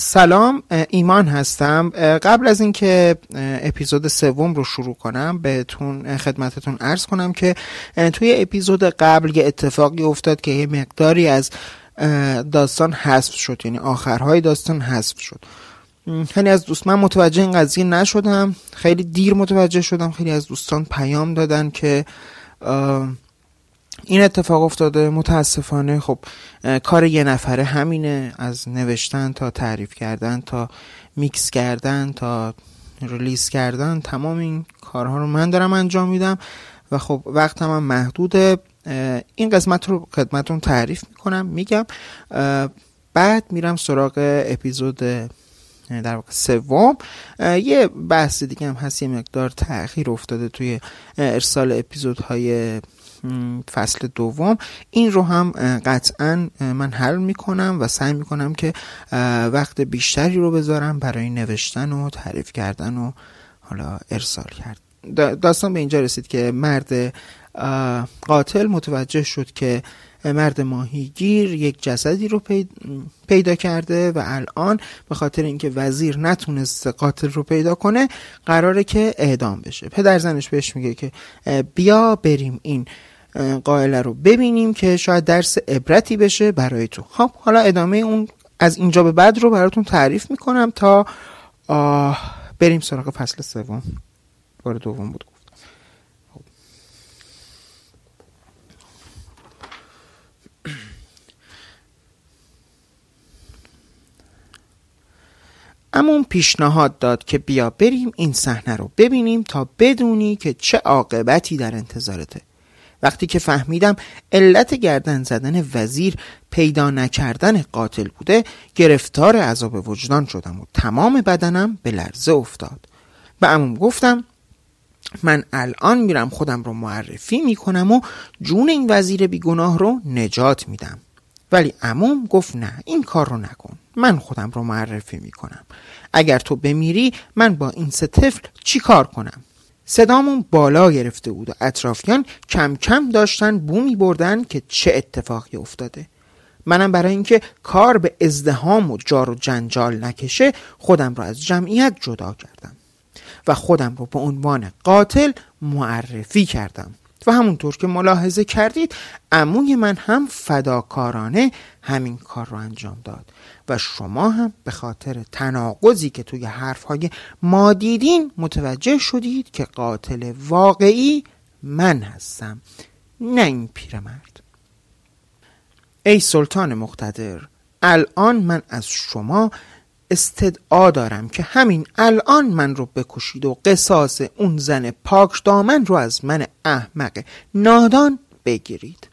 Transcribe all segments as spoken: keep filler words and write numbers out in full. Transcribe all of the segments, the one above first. سلام، ایمان هستم. قبل از اینکه اپیزود سوم رو شروع کنم بهتون خدمتتون عرض کنم که توی اپیزود قبل یه اتفاقی افتاد که یه مقداری از داستان حذف شد، یعنی آخرهای داستان حذف شد. خیلی از دوستان متوجه این قضیه نشدم، خیلی دیر متوجه شدم. خیلی از دوستان پیام دادن که این اتفاق افتاده. متاسفانه خب کار یه نفره همینه، از نوشتن تا تعریف کردن تا میکس کردن تا ریلیز کردن، تمام این کارها رو من دارم انجام میدم و خب وقتم هم محدوده. این قسمت رو خدمتتون تعریف میکنم، میگم، بعد میرم سراغ اپیزود در واقع سوم. یه بحث دیگه هم هست، یه مقدار تأخیر افتاده توی ارسال اپیزودهای فصل دوم. این رو هم قطعا من حل میکنم و سعی میکنم که وقت بیشتری رو بذارم برای نوشتن و تعریف کردن و حالا ارسال کرد. داستان به اینجا رسید که مرد قاتل متوجه شد که مرد ماهیگیر یک جسدی رو پیدا کرده و الان به خاطر اینکه وزیر نتونست قاتل رو پیدا کنه قراره که اعدام بشه. پدر زنش بهش میگه که بیا بریم این قائله رو ببینیم که شاید درس عبرتی بشه برای تو. خب حالا ادامه اون از اینجا به بعد رو براتون تعریف میکنم تا بریم سراغ فصل سوم. بار دوم بود. اما اون پیشنهاد داد که بیا بریم این صحنه رو ببینیم تا بدونی که چه عاقبتی در انتظارته. وقتی که فهمیدم علت گردن زدن وزیر پیدا نکردن قاتل بوده، گرفتار عذاب وجدان شدم و تمام بدنم به لرزه افتاد. به عموم گفتم من الان میرم خودم رو معرفی میکنم و جون این وزیر بیگناه رو نجات میدم. ولی عموم گفت نه، این کار رو نکن، من خودم رو معرفی میکنم. اگر تو بمیری من با این سه طفل چی کار کنم؟ صدامون بالا گرفته بود و اطرافیان کم کم داشتن بو میبردن که چه اتفاقی افتاده. منم برای اینکه کار به ازدحام و جار و جنجال نکشه خودم رو از جمعیت جدا کردم و خودم رو به عنوان قاتل معرفی کردم و همونطور که ملاحظه کردید عموی من هم فداکارانه همین کار رو انجام داد و شما هم به خاطر تناقضی که توی حرفهای ما دیدین متوجه شدید که قاتل واقعی من هستم، نه این پیرمرد. ای سلطان مقتدر، الان من از شما استدعا دارم که همین الان من رو بکشید و قصاص اون زن پاک دامن رو از من احمق نادان بگیرید.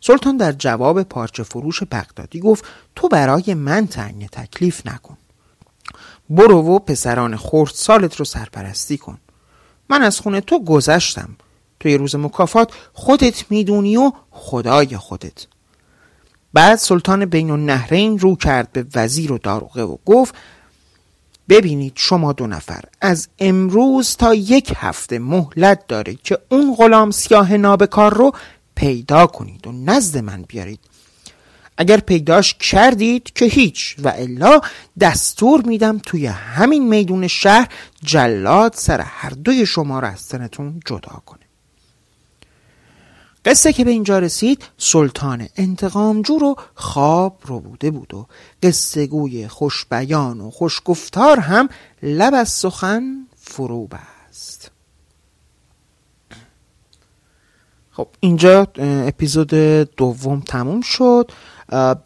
سلطان در جواب پارچه فروش بغدادی گفت تو برای من تعیین تکلیف نکن، برو و پسران خردسالت رو سرپرستی کن. من از خونه تو گذشتم، توی روز مکافات خودت میدونی و خدای خودت. بعد سلطان بین النهرین رو کرد به وزیر و داروغه و گفت ببینید شما دو نفر از امروز تا یک هفته مهلت دارید که اون غلام سیاه نابکار رو پیدا کنید و نزد من بیارید. اگر پیداش کردید که هیچ، و الا دستور میدم توی همین میدون شهر جلاد سر هر دوی شما رو از تنتون جدا کنه. قصه که به اینجا رسید سلطان انتقامجو رو خواب رو بوده بود و قصه گوی خوشبیان و خوشگفتار هم لب از سخن فرو بست. خب اینجا اپیزود دوم تموم شد،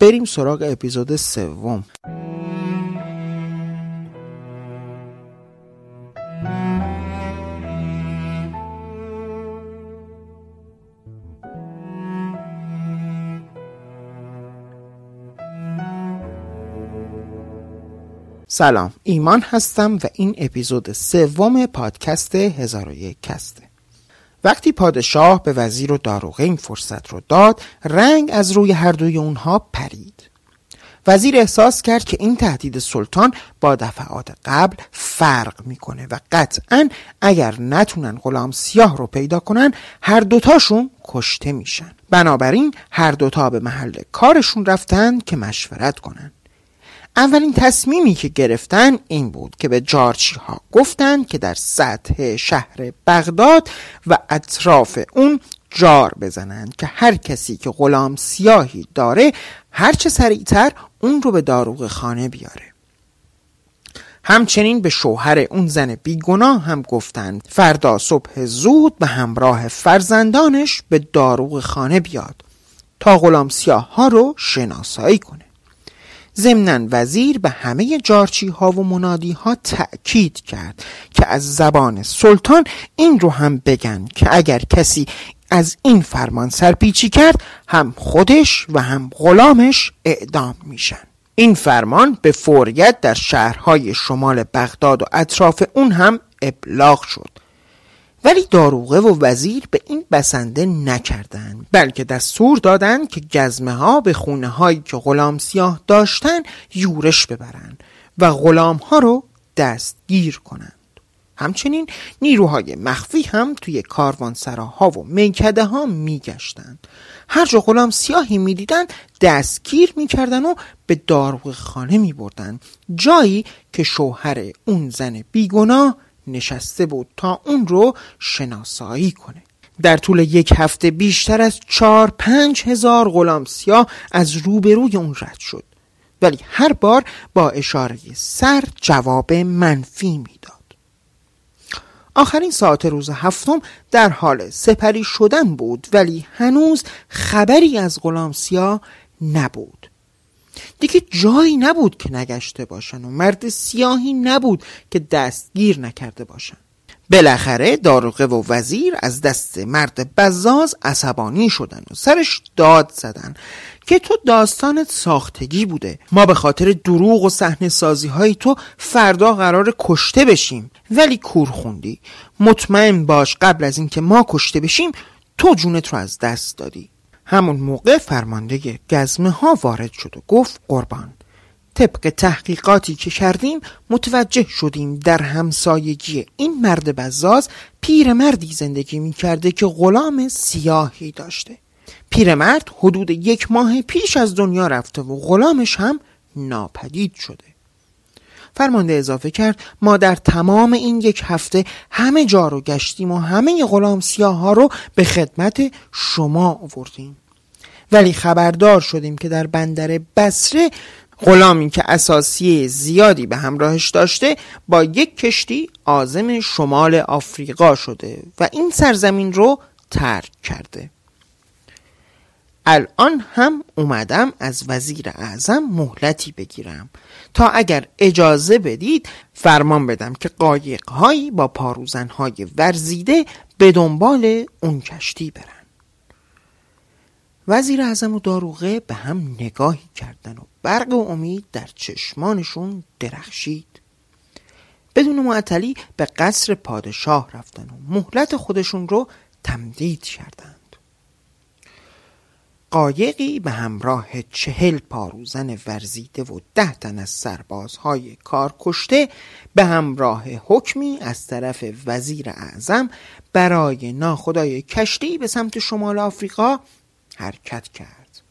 بریم سراغ اپیزود سوم. سلام، ایمان هستم و این اپیزود سوم پادکست هزار و یک کسته. وقتی پادشاه به وزیر و داروغه این فرصت رو داد، رنگ از روی هر دوی اونها پرید. وزیر احساس کرد که این تهدید سلطان با دفعات قبل فرق میکنه و قطعاً اگر نتونن غلام سیاه رو پیدا کنن هر دوتاشون کشته میشن. بنابراین هر دوتا به محل کارشون رفتن که مشورت کنن. اولین تصمیمی که گرفتن این بود که به جارچی ها گفتند که در سطح شهر بغداد و اطراف اون جار بزنند که هر کسی که غلام سیاهی داره هرچه سریعتر اون رو به داروغخانه بیاره. همچنین به شوهر اون زن بیگناه هم گفتند فردا صبح زود به همراه فرزندانش به داروغخانه بیاد تا غلام سیاه ها رو شناسایی کنه. ضمناً وزیر به همه جارچی ها و منادی ها تأکید کرد که از زبان سلطان این رو هم بگن که اگر کسی از این فرمان سرپیچی کرد هم خودش و هم غلامش اعدام میشن. این فرمان به فوریت در شهرهای شمال بغداد و اطراف اون هم ابلاغ شد، ولی داروغه و وزیر به این بسنده نکردند، بلکه دستور دادند که جزمه ها به خونه هایی که غلام سیاه داشتن یورش ببرند و غلام ها رو دستگیر کنند. همچنین نیروهای مخفی هم توی کاروانسراها و میکده ها میگشتند. هر جا غلام سیاهی میدیدند دستگیر میکردند و به داروغخانه میبردند، جایی که شوهر اون زن بیگناه نشسته بود تا اون رو شناسایی کنه. در طول یک هفته بیشتر از چار پنج هزار غلام سیاه از روبروی اون رد شد، ولی هر بار با اشاره سر جواب منفی میداد. آخرین ساعت روز هفتم در حال سپری شدن بود، ولی هنوز خبری از غلام سیاه نبود. دیگه جایی نبود که نگشته باشن و مرد سیاهی نبود که دستگیر نکرده باشن. بالاخره داروغه و وزیر از دست مرد بزاز عصبانی شدن و سرش داد زدن که تو داستانت ساختگی بوده، ما به خاطر دروغ و صحنه سازی های تو فردا قرار کشته بشیم، ولی کور خوندی. مطمئن باش قبل از اینکه ما کشته بشیم تو جونت رو از دست دادی. همون موقع فرمانده گزمه ها وارد شد و گفت قربان، طبق تحقیقاتی که کردیم متوجه شدیم در همسایگی این مرد بزاز پیرمردی زندگی می کرده که غلام سیاهی داشته. پیرمرد حدود یک ماه پیش از دنیا رفته و غلامش هم ناپدید شده. فرمانده اضافه کرد ما در تمام این یک هفته همه جا رو گشتیم و همه غلام سیاه ها رو به خدمت شما آوردیم، ولی خبردار شدیم که در بندر بصره غلامی که اساسیه زیادی به همراهش داشته با یک کشتی عازم شمال آفریقا شده و این سرزمین رو ترک کرده. الان هم اومدم از وزیر اعظم مهلتی بگیرم تا اگر اجازه بدید فرمان بدم که قایق‌هایی با پاروزن‌های ورزیده به دنبال اون کشتی برن. وزیر اعظم و داروغه به هم نگاهی کردن و برق و امید در چشمانشون درخشید. بدون معطلی به قصر پادشاه رفتن و مهلت خودشون رو تمدید کردند. قایقی به همراه چهل پاروزن ورزیده و ده تن از سربازهای کارکشته به همراه حکمی از طرف وزیر اعظم برای ناخدای کشتی به سمت شمال آفریقا حرکت کرد.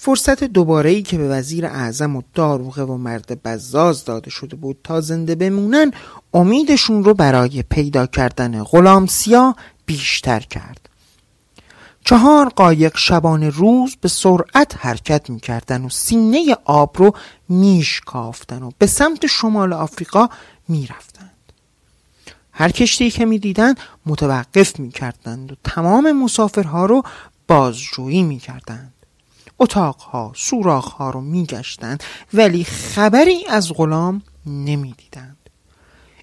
فرصت دوباره‌ای که به وزیر اعظم و داروغه و مرد بزاز داده شده بود تا زنده بمونن امیدشون رو برای پیدا کردن غلام سیاه بیشتر کرد. چهار قایق شبانه روز به سرعت حرکت می‌کردن و سینه آب رو میشکافتن و به سمت شمال آفریقا می‌رفتند. هر کشتی که می‌دیدند متوقف می‌کردند و تمام مسافرها رو بازجویی می‌کردند. اتاقها، سوراخها رو میگشتند ولی خبری از غلام نمیدیدند.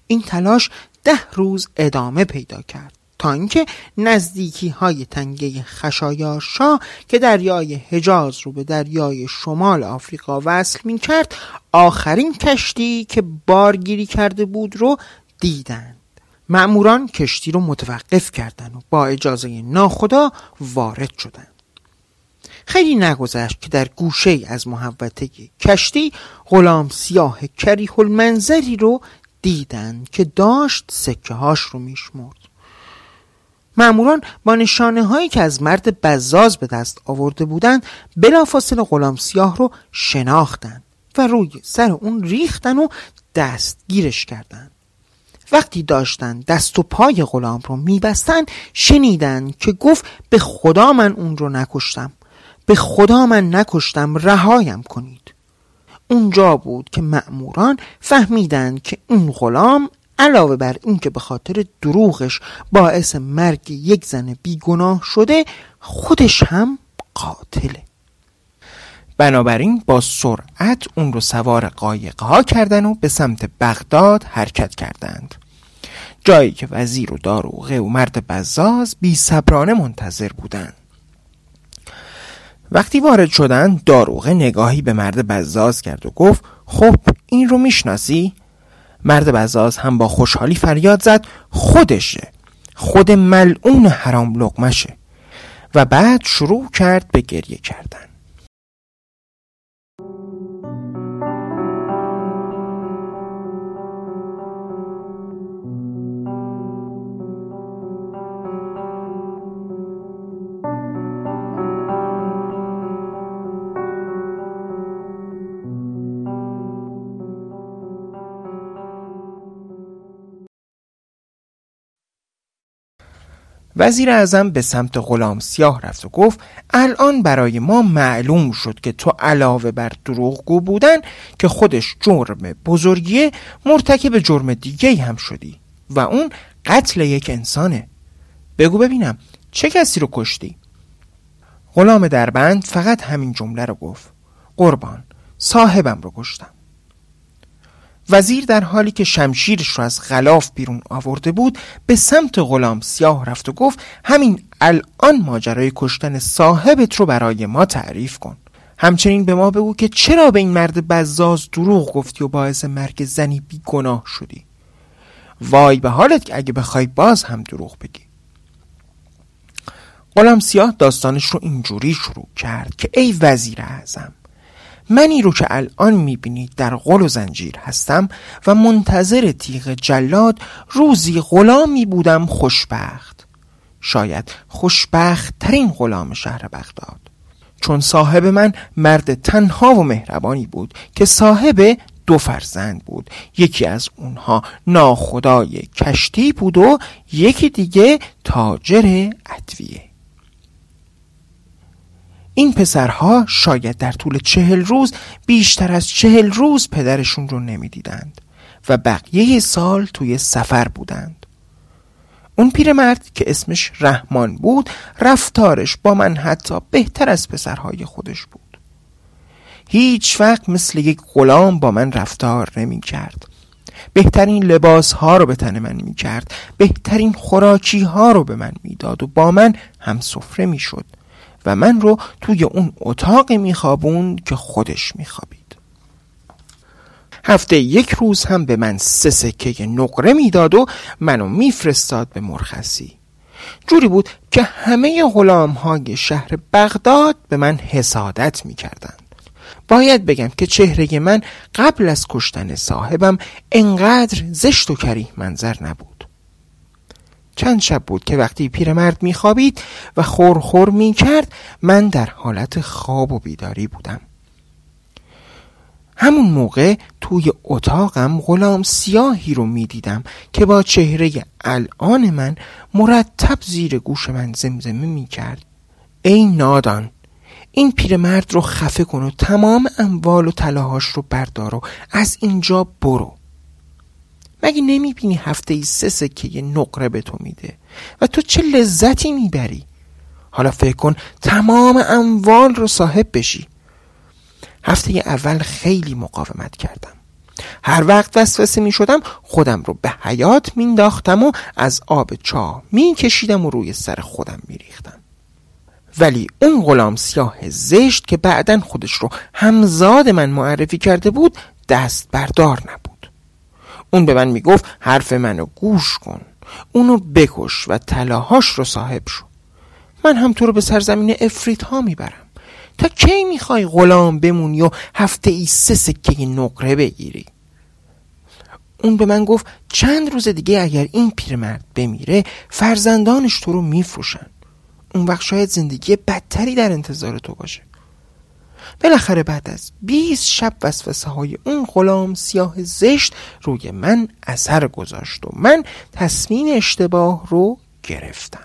این تلاش ده روز ادامه پیدا کرد تا اینکه نزدیکی های تنگه خشایارشا که دریای حجاز رو به دریای شمال آفریقا وصل میکرد آخرین کشتی که بارگیری کرده بود رو دیدند. مأموران کشتی رو متوقف کردند و با اجازه ناخدا وارد شدند. خیلی نگذشت که در گوشه از محوطه کشتی غلام سیاه کریه المنظری رو دیدن که داشت سکه هاش رو میشمرد. ماموران با نشانه هایی که از مرد بزاز به دست آورده بودند بلافاصله غلام سیاه رو شناختند و روی سر اون ریختن و دستگیرش کردند. وقتی داشتن دست و پای غلام رو میبستن شنیدن که گفت به خدا من اون رو نکشتم، به خدا من نکشتم، رهایم کنید. اونجا بود که مأموران فهمیدن که اون غلام علاوه بر این که به خاطر دروغش باعث مرگ یک زن بیگناه شده، خودش هم قاتله. بنابراین با سرعت اون رو سوار قایقها کردن و به سمت بغداد حرکت کردند، جایی که وزیر و داروغه و مرد بزاز بی صبرانه منتظر بودند. وقتی وارد شدند داروغه نگاهی به مرد بزاز کرد و گفت خب این رو میشناسی؟ مرد بزاز هم با خوشحالی فریاد زد خودشه، خود ملعون حرام لقمشه، و بعد شروع کرد به گریه کردن. وزیر اعظم به سمت غلام سیاه رفت و گفت الان برای ما معلوم شد که تو علاوه بر دروغگو بودن که خودش جرم بزرگیه، مرتکب جرم دیگه هم شدی و اون قتل یک انسانه. بگو ببینم چه کسی رو کشتی؟ غلام دربند فقط همین جمله رو گفت، قربان صاحبم رو کشتم. وزیر در حالی که شمشیرش رو از غلاف بیرون آورده بود به سمت غلام سیاه رفت و گفت همین الان ماجرای کشتن صاحبت رو برای ما تعریف کن، همچنین به ما بگو که چرا به این مرد بزاز دروغ گفتی و باعث مرگ زنی بی گناه شدی. وای به حالت که اگه بخوای باز هم دروغ بگی. غلام سیاه داستانش رو اینجوری شروع کرد که ای وزیر اعظم، منی رو که الان میبینید در غل و زنجیر هستم و منتظر تیغ جلاد، روزی غلامی بودم خوشبخت، شاید خوشبخت ترین غلام شهر بغداد، چون صاحب من مرد تنها و مهربانی بود که صاحب دو فرزند بود، یکی از اونها ناخدای کشتی بود و یکی دیگه تاجر ادویه. این پسرها شاید در طول چهل روز بیشتر از چهل روز پدرشون رو نمی دیدند و بقیه سال توی سفر بودند. اون پیرمرد که اسمش رحمان بود رفتارش با من حتی بهتر از پسرهای خودش بود. هیچ وقت مثل یک غلام با من رفتار نمی کرد. بهترین لباس ها رو به تن من می کرد، بهترین خوراکی ها رو به من می داد و با من هم سفره می شد و من رو توی اون اتاق میخوابون که خودش میخوابید. هفته یک روز هم به من سه سکه نقره میداد و منو میفرستاد به مرخصی. جوری بود که همه غلام های شهر بغداد به من حسادت میکردند. باید بگم که چهره من قبل از کشتن صاحبم انقدر زشت و کریه منظر نبود. چند شب بود که وقتی پیرمرد میخوابید و خورخور میکرد من در حالت خواب و بیداری بودم. همون موقع توی اتاقم غلام سیاهی رو میدیدم که با چهره الان من مرتب زیر گوش من زمزمه میکرد ای نادان، این پیرمرد رو خفه کن و تمام اموال و طلاهاش رو بردار و از اینجا برو. مگه نمیبینی هفته ای سه سکه نقره به تو میده و تو چه لذتی میبری؟ حالا فکر کن تمام اموال رو صاحب بشی. هفته اول خیلی مقاومت کردم، هر وقت وسوسه میشدم خودم رو به حیات مینداختم و از آب چاه میکشیدم و روی سر خودم میریختم. ولی اون غلام سیاه زشت که بعدن خودش رو همزاد من معرفی کرده بود دست بردار نبود. اون به من میگفت حرف منو گوش کن، اونو بکش و طلاهاش رو صاحب شو، من هم تو رو به سرزمین افریت ها میبرم، تا کی میخوای غلام بمونی و هفته ای سه سکه نقره بگیری؟ اون به من گفت چند روز دیگه اگر این پیرمرد بمیره فرزندانش تو رو میفروشن، اون وقت شاید زندگی بدتری در انتظار تو باشه. بالاخره بعد از بیست شب وسوسه های اون غلام سیاه زشت روی من اثر گذاشت و من تصمیم اشتباه رو گرفتم.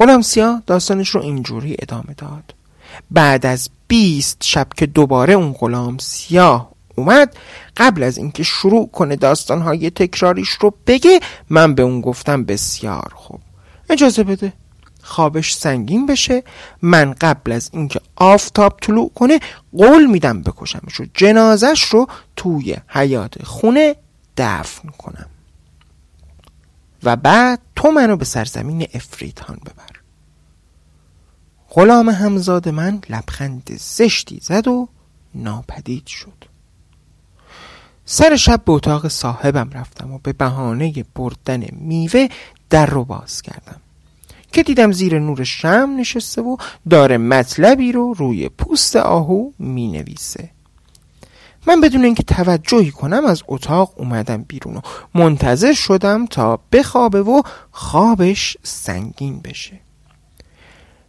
غلام سیاه داستانش رو اینجوری ادامه داد. بعد از بیست شب که دوباره اون غلام سیاه اومد، قبل از اینکه شروع کنه داستانهای تکراریش رو بگه، من به اون گفتم بسیار خوب، اجازه بده خوابش سنگین بشه، من قبل از اینکه آفتاب طلوع کنه قول میدم بکشمش و جنازش رو توی حیاط خونه دفن کنم و بعد تو منو به سرزمین افریدان ببر. غلام همزاد من لبخند زشتی زد و ناپدید شد. سر شب به اتاق صاحبم رفتم و به بهانه بردن میوه در رو باز کردم که دیدم زیر نور شمع نشسته و داره مطلبی رو روی پوست آهو می نویسه. من بدون اینکه توجهی کنم از اتاق اومدم بیرون و منتظر شدم تا بخوابه و خوابش سنگین بشه.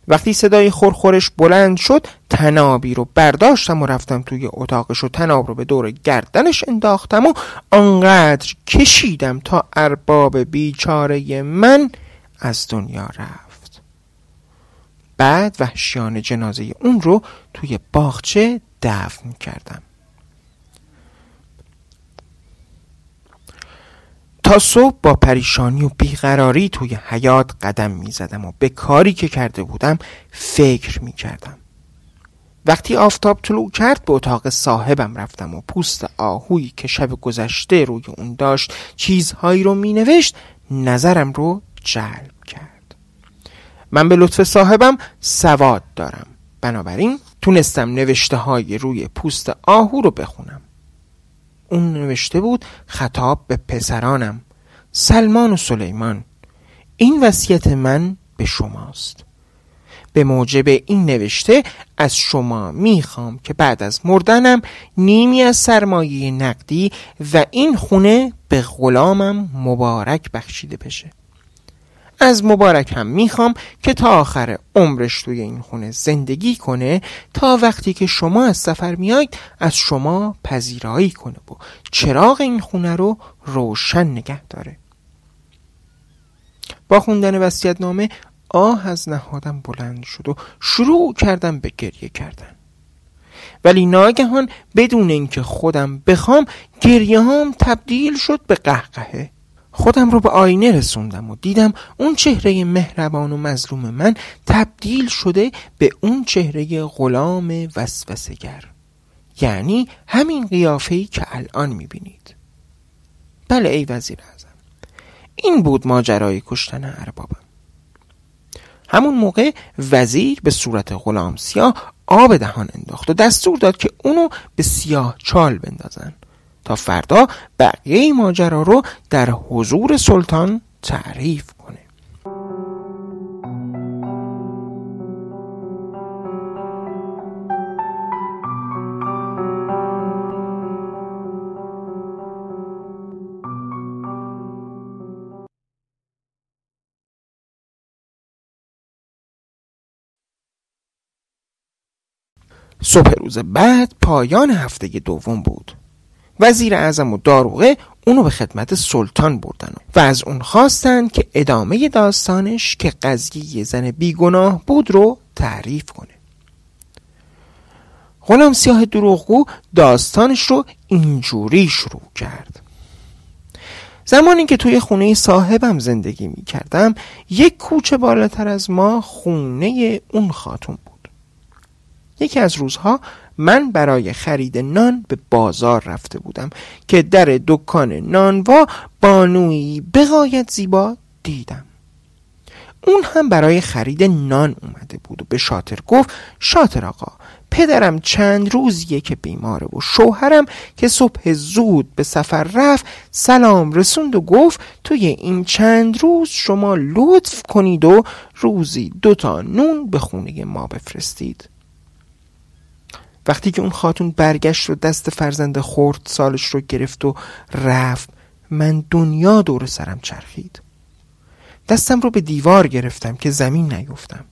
وقتی صدای خورخورش بلند شد، تنابی رو برداشتم و رفتم توی اتاقش و تناب رو به دور گردنش انداختم و انقدر کشیدم تا ارباب بیچاره من از دنیا رفت. بعد وحشیانه جنازه اون رو توی باغچه دفن کردم. تا صبح با پریشانی و بیقراری توی حیاط قدم می زدم و به کاری که کرده بودم فکر می کردم. وقتی آفتاب طلوع کرد به اتاق صاحبم رفتم و پوست آهویی که شب گذشته روی اون داشت چیزهایی رو می نوشت نظرم رو جلب کرد. من به لطف صاحبم سواد دارم، بنابراین تونستم نوشته های روی پوست آهو رو بخونم. اون نوشته بود خطاب به پسرانم سلمان و سلیمان، این وصیت من به شماست. به موجب این نوشته از شما میخوام که بعد از مردنم نیمی از سرمایه نقدی و این خونه به غلامم مبارک بخشیده بشه. از مبارک هم میخوام که تا آخر عمرش توی این خونه زندگی کنه، تا وقتی که شما از سفر میایید از شما پذیرایی کنه و چراغ این خونه رو روشن نگه داره. با خوندن وصیت‌نامه آه از نهادم بلند شد و شروع کردم به گریه کردن، ولی ناگهان بدون اینکه خودم بخوام گریه هم تبدیل شد به قهقهه. خودم رو به آینه رسوندم و دیدم اون چهره مهربان و مظلوم من تبدیل شده به اون چهره غلام وسوسه‌گر، یعنی همین قیافه‌ای که الان میبینید. بله ای وزیر اعظم، این بود ماجرای کشتن اربابم. همون موقع وزیر به صورت غلام سیاه آب دهان انداخت و دستور داد که اونو به سیاه چال بندازن تا فردا بقیه ماجرا رو در حضور سلطان تعریف کنه. صبح روز بعد پایان هفته دوم بود. وزیر اعظم و داروغه اونو به خدمت سلطان بردن و از اون خواستن که ادامه داستانش که قضیه زن بیگناه بود رو تعریف کنه. غلام سیاه دروغگو داستانش رو اینجوری شروع کرد. زمانی که توی خونه صاحبم زندگی می کردم، یک کوچه بالاتر از ما خونه اون خاتون بود. یکی از روزها من برای خرید نان به بازار رفته بودم که در دکان نانوا بانویی به غایت زیبا دیدم. اون هم برای خرید نان اومده بود و به شاطر گفت: شاطر آقا، پدرم چند روزیه که بیماره و شوهرم که صبح زود به سفر رفت سلام رسوند و گفت توی این چند روز شما لطف کنید و روزی دوتا نون به خونه ما بفرستید. وقتی که اون خاتون برگشت و دست فرزند خورد سالش رو گرفت و رفت، من دنیا دور سرم چرخید. دستم رو به دیوار گرفتم که زمین نیفتم.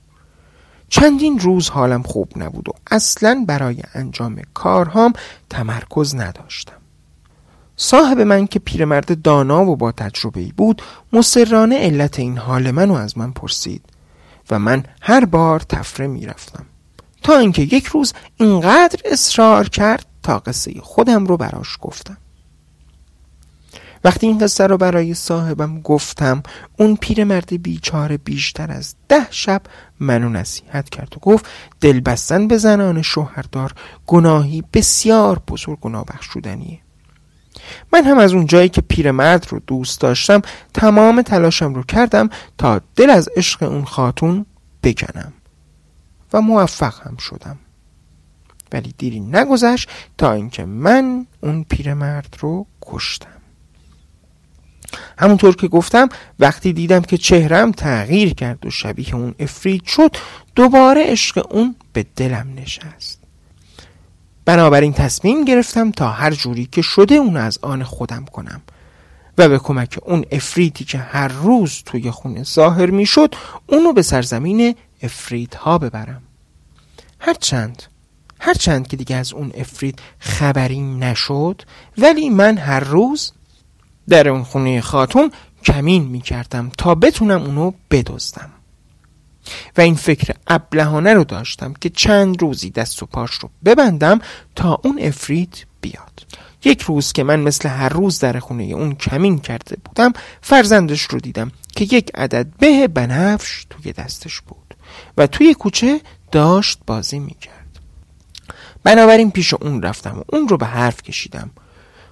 چندین روز حالم خوب نبود و اصلاً برای انجام کارهام تمرکز نداشتم. صاحب من که پیرمرد دانا و با تجربه‌ای بود، مصرانه علت این حال منو از من پرسید و من هر بار تفره می‌رفتم، تا اینکه یک روز اینقدر اصرار کرد تا قصه خودم رو براش گفتم. وقتی این قصه رو برای صاحبم گفتم، اون پیرمرد بیچاره بیشتر از ده شب منو نصیحت کرد و گفت دل بستن به زنان شوهردار گناهی بسیار بزرگ و نابخشودنیه. من هم از اون جایی که پیرمرد رو دوست داشتم تمام تلاشم رو کردم تا دل از عشق اون خاتون بکنم و موفق هم شدم، ولی دیری نگذشت تا اینکه من اون پیرمرد رو کشتم. همونطور که گفتم، وقتی دیدم که چهرم تغییر کرد و شبیه اون افرید شد، دوباره عشق اون به دلم نشست. بنابراین تصمیم گرفتم تا هر جوری که شده اون از آن خودم کنم و به کمک اون افریتی که هر روز توی خونه ظاهر می شد اونو به سرزمین افریت ها ببرم. هرچند هرچند که دیگه از اون افریت خبری نشد، ولی من هر روز در اون خونه خاتون کمین می کردم تا بتونم اونو بدزدم و این فکر ابلهانه رو داشتم که چند روزی دست و پاش رو ببندم تا اون عفریت بیاد. یک روز که من مثل هر روز در خونه اون کمین کرده بودم، فرزندش رو دیدم که یک عدد به بنفش توی دستش بود و توی کوچه داشت بازی می کرد. بنابراین پیش اون رفتم و اون رو به حرف کشیدم.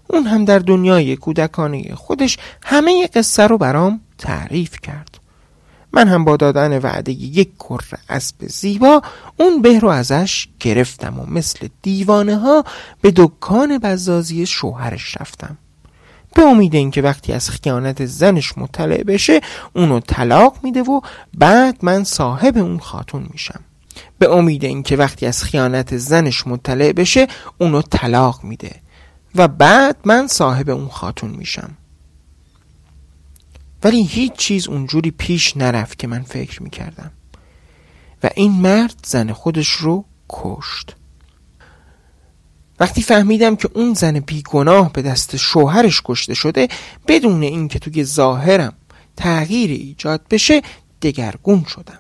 اون هم در دنیای کودکانه خودش همه قصه رو برام تعریف کرد. من هم با دادن وعده یک کره اسب زیبا اون به رو ازش گرفتم و مثل دیوانه ها به دکان بزازی شوهرش رفتم، به امید این که وقتی از خیانت زنش مطلع بشه اونو طلاق میده و بعد من صاحب اون خاتون میشم به امید این که وقتی از خیانت زنش مطلع بشه اونو طلاق میده و بعد من صاحب اون خاتون میشم. ولی هیچ چیز اونجوری پیش نرفت که من فکر میکردم و این مرد زن خودش رو کشت. وقتی فهمیدم که اون زن بیگناه به دست شوهرش کشته شده، بدون این که توی ظاهرم تغییر ایجاد بشه دگرگون شدم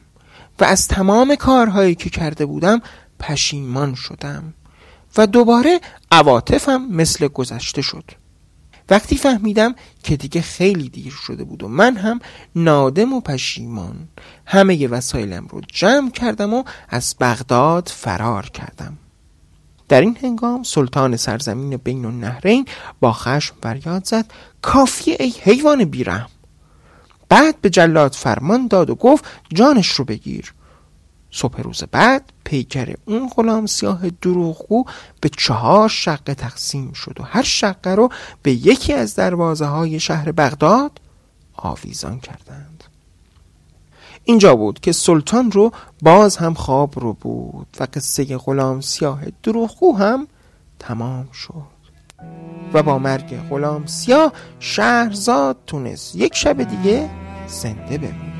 و از تمام کارهایی که کرده بودم پشیمان شدم و دوباره عواطفم مثل گذشته شد. وقتی فهمیدم که دیگه خیلی دیر شده بود و من هم نادم و پشیمان همه ی وسایلم رو جمع کردم و از بغداد فرار کردم. در این هنگام سلطان سرزمین بین النهرین با خشم فریاد زد: کافیه ای حیوان بیرحم! بعد به جلاد فرمان داد و گفت جانش رو بگیر. صبح روز بعد پیکر اون غلام سیاه دروغگو به چهار شقه تقسیم شد و هر شقه رو به یکی از دروازه های شهر بغداد آویزان کردند. اینجا بود که سلطان رو باز هم خواب رو بود و قصه غلام سیاه دروغگو هم تمام شد و با مرگ غلام سیاه شهرزاد تونست یک شب دیگه زنده بمونه.